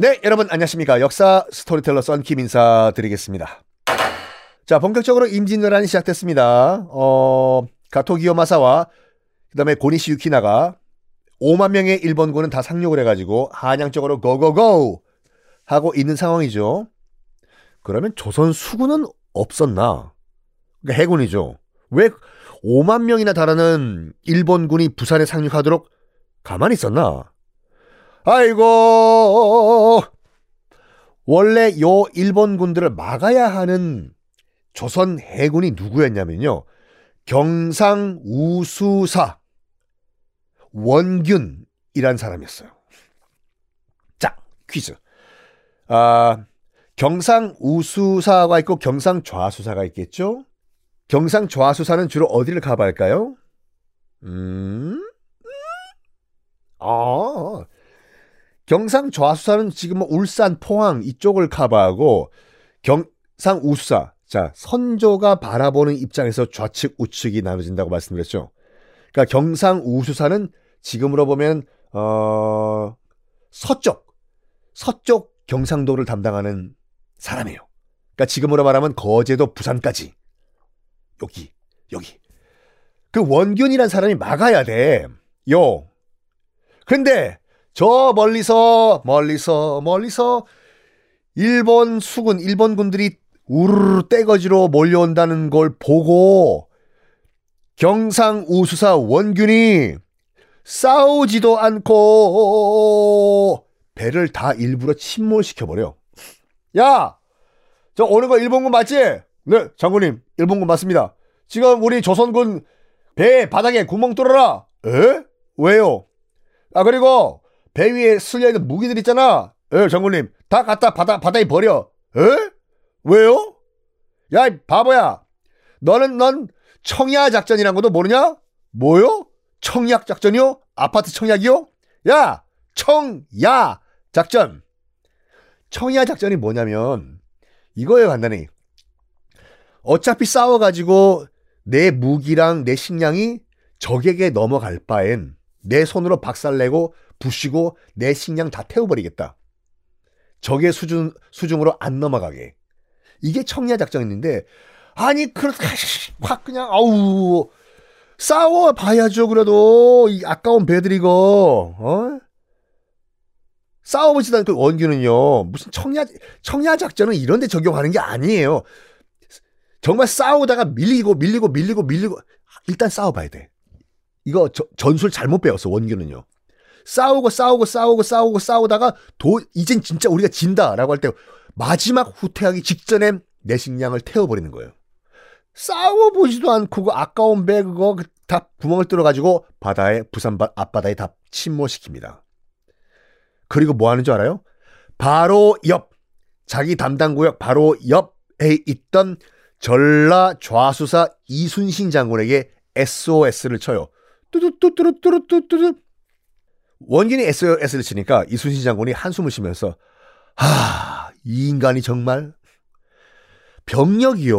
네, 여러분 안녕하십니까. 역사 스토리텔러 썬킴 인사드리겠습니다. 자, 본격적으로 임진왜란이 시작됐습니다. 가토 기요마사와 그 다음에 고니시 유키나가 5만 명의 일본군은 다 상륙을 해가지고 한양 쪽으로 고고고 하고 있는 상황이죠. 그러면 조선 수군은 없었나? 그러니까 해군이죠. 왜 5만 명이나 달하는 일본군이 부산에 상륙하도록 가만히 있었나? 아이고, 원래 요 일본군들을 막아야 하는 조선 해군이 누구였냐면요, 경상우수사 원균이란 사람이었어요. 자, 퀴즈. 경상우수사가 있고 경상좌수사가 있겠죠? 경상좌수사는 주로 어디를 가볼까요? 경상좌수사는 지금 울산, 포항 이쪽을 커버하고, 경상우수사, 자, 선조가 바라보는 입장에서 좌측, 우측이 나눠진다고 말씀드렸죠. 그러니까 경상우수사는 지금으로 보면 서쪽 경상도를 담당하는 사람이에요. 그러니까 지금으로 말하면 거제도, 부산까지 여기 그 원균이란 사람이 막아야 돼. 요. 근데 저 멀리서 일본 수군, 일본군들이 우르르 떼거지로 몰려온다는 걸 보고 경상우수사 원균이 싸우지도 않고 배를 다 일부러 침몰시켜버려. 야! 저 오는 거 일본군 맞지? 네, 장군님. 일본군 맞습니다. 지금 우리 조선군 배 바닥에 구멍 뚫어라. 에? 왜요? 아, 그리고 배 위에 쓸려있는 무기들 있잖아. 예, 장군님. 다 갖다 바다에 버려. 에? 왜요? 야, 이 바보야. 넌 청야 작전이란 것도 모르냐? 뭐요? 청약 작전이요? 아파트 청약이요? 야! 청야 작전. 청야 작전이 뭐냐면 이거예요, 간단히. 어차피 싸워가지고 내 무기랑 내 식량이 적에게 넘어갈 바엔 내 손으로 박살내고 부시고 내 식량 다 태워버리겠다. 적의 수중으로 안 넘어가게. 이게 청야 작전인데, 아니 그렇게 확 그냥 아우 싸워봐야죠. 그래도 이 아까운 배들 이거 싸워보지도 않고. 원균은요, 무슨 청야 작전은 이런데 적용하는 게 아니에요. 정말 싸우다가 밀리고 일단 싸워봐야 돼. 이거 전술 잘못 배웠어, 원균은요. 싸우고 싸우다가 이젠 진짜 우리가 진다라고 할 때 마지막 후퇴하기 직전에 내 식량을 태워버리는 거예요. 싸워보지도 않고 그 아까운 배 그거 다 구멍을 뚫어가지고 바다에, 부산 앞바다에 다 침몰시킵니다. 그리고 뭐 하는 줄 알아요? 바로 옆, 자기 담당 구역 바로 옆에 있던 전라좌수사 이순신 장군에게 SOS를 쳐요. 뚜뚜뚜뚜뚜뚜뚜뚜. 원균이 SOS를 치니까 이순신 장군이 한숨을 쉬면서, 하, 이 인간이 정말. 병력이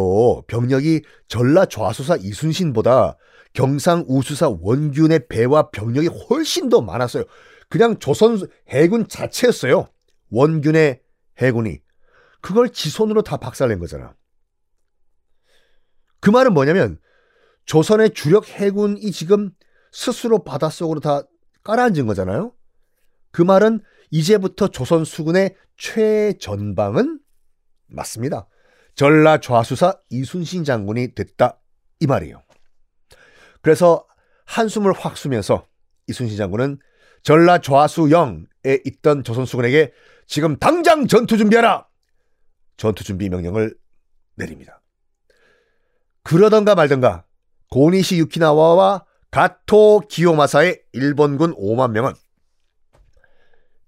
전라좌수사 이순신보다 경상우수사 원균의 배와 병력이 훨씬 더 많았어요. 그냥 조선 해군 자체였어요, 원균의 해군이. 그걸 지 손으로 다 박살낸 거잖아. 그 말은 뭐냐면 조선의 주력 해군이 지금 스스로 바닷속으로 다 깔아앉은 거잖아요. 그 말은 이제부터 조선 수군의 최전방은 맞습니다, 전라좌수사 이순신 장군이 됐다, 이 말이에요. 그래서 한숨을 확 쉬면서 이순신 장군은 전라좌수영에 있던 조선 수군에게 지금 당장 전투 준비하라! 전투 준비 명령을 내립니다. 그러던가 말던가 고니시 유키나와와 가토 기요마사의 일본군 5만 명은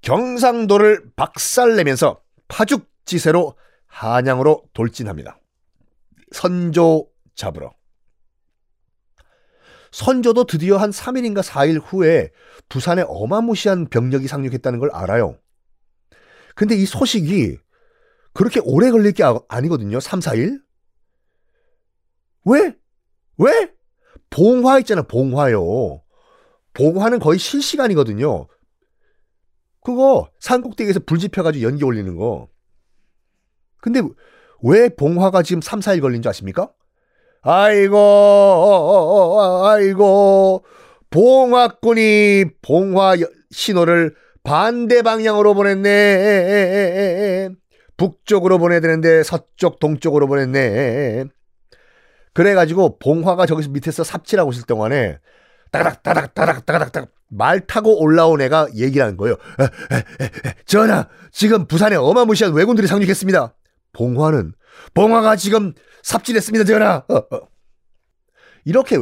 경상도를 박살내면서 파죽지세로 한양으로 돌진합니다. 선조 잡으러. 선조도 드디어 한 3일인가 4일 후에 부산에 어마무시한 병력이 상륙했다는 걸 알아요. 근데 이 소식이 그렇게 오래 걸릴 게 아니거든요. 3, 4일? 왜? 봉화 있잖아, 봉화요. 봉화는 거의 실시간이거든요. 그거 산 꼭대기에서 불 지펴가지고 연기 올리는 거. 근데 왜 봉화가 지금 3, 4일 걸린 줄 아십니까? 아이고, 아이고, 봉화꾼이 봉화 신호를 반대 방향으로 보냈네. 북쪽으로 보내야 되는데 서쪽, 동쪽으로 보냈네. 그래가지고 봉화가 저기서 밑에서 삽질하고 있을 동안에 따닥, 따닥, 따닥, 따닥, 따닥 말 타고 올라온 애가 얘기를 하는 거예요. 전하, 지금 부산에 어마무시한 왜군들이 상륙했습니다. 봉화는, 봉화가 지금 삽질했습니다, 전하. 이렇게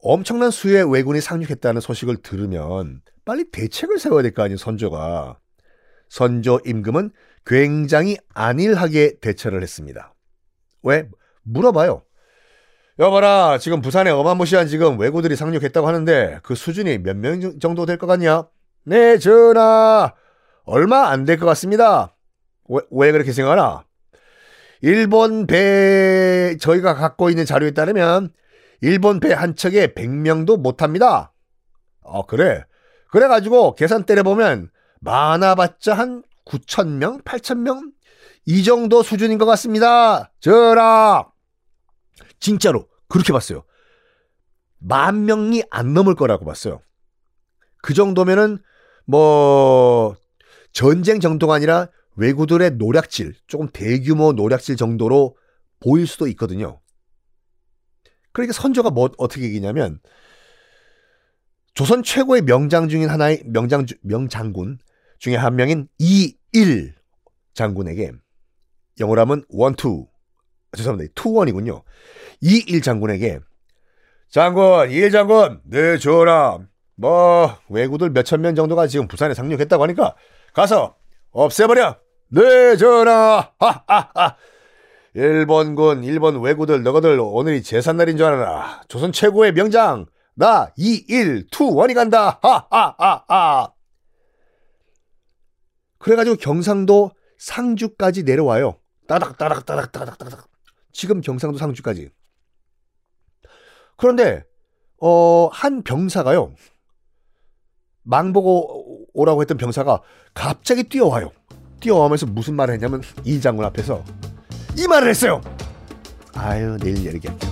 엄청난 수의 왜군이 상륙했다는 소식을 들으면 빨리 대책을 세워야 될 거 아니에요, 선조가. 선조 임금은 굉장히 안일하게 대처를 했습니다. 왜? 물어봐요. 여봐라, 지금 부산에 어마무시한 지금 왜군들이 상륙했다고 하는데 그 수준이 몇 명 정도 될 것 같냐? 네, 전하. 얼마 안 될 것 같습니다. 왜 그렇게 생각하나? 일본 배, 저희가 갖고 있는 자료에 따르면 일본 배 한 척에 100명도 못합니다. 아, 그래? 그래가지고 계산 때려보면 많아봤자 한 9,000명? 8,000명? 이 정도 수준인 것 같습니다. 전하! 진짜로 그렇게 봤어요. 10,000명이 안 넘을 거라고 봤어요. 그 정도면은 뭐 전쟁 정도가 아니라 왜군들의 노략질, 조금 대규모 노략질 정도로 보일 수도 있거든요. 그러니까 선조가 뭐 어떻게 얘기냐면, 조선 최고의 명장 중인 하나의 명장군 중에 한 명인 이일 장군에게, 영어로 하면 원투, 죄송합니다, 투원이군요. 이일 장군에게, 장군, 이일 장군, 네 전하, 뭐 왜군들 몇천명 정도가 지금 부산에 상륙했다고 하니까 가서 없애버려. 네 전하. 하하하. 일본군, 일본 왜군들, 너희들 오늘이 제삿날인 줄 알아라. 조선 최고의 명장 나 이일 투원이 간다. 하하하하. 그래가지고 경상도 상주까지 내려와요. 따닥 따닥 따닥 따닥 따닥. 지금 경상도 상주까지. 그런데 한 병사가요, 망보고 오라고 했던 병사가 갑자기 뛰어와요. 뛰어오면서 무슨 말을 했냐면 이 장군 앞에서 이 말을 했어요. 아유, 내일 얘기할게요.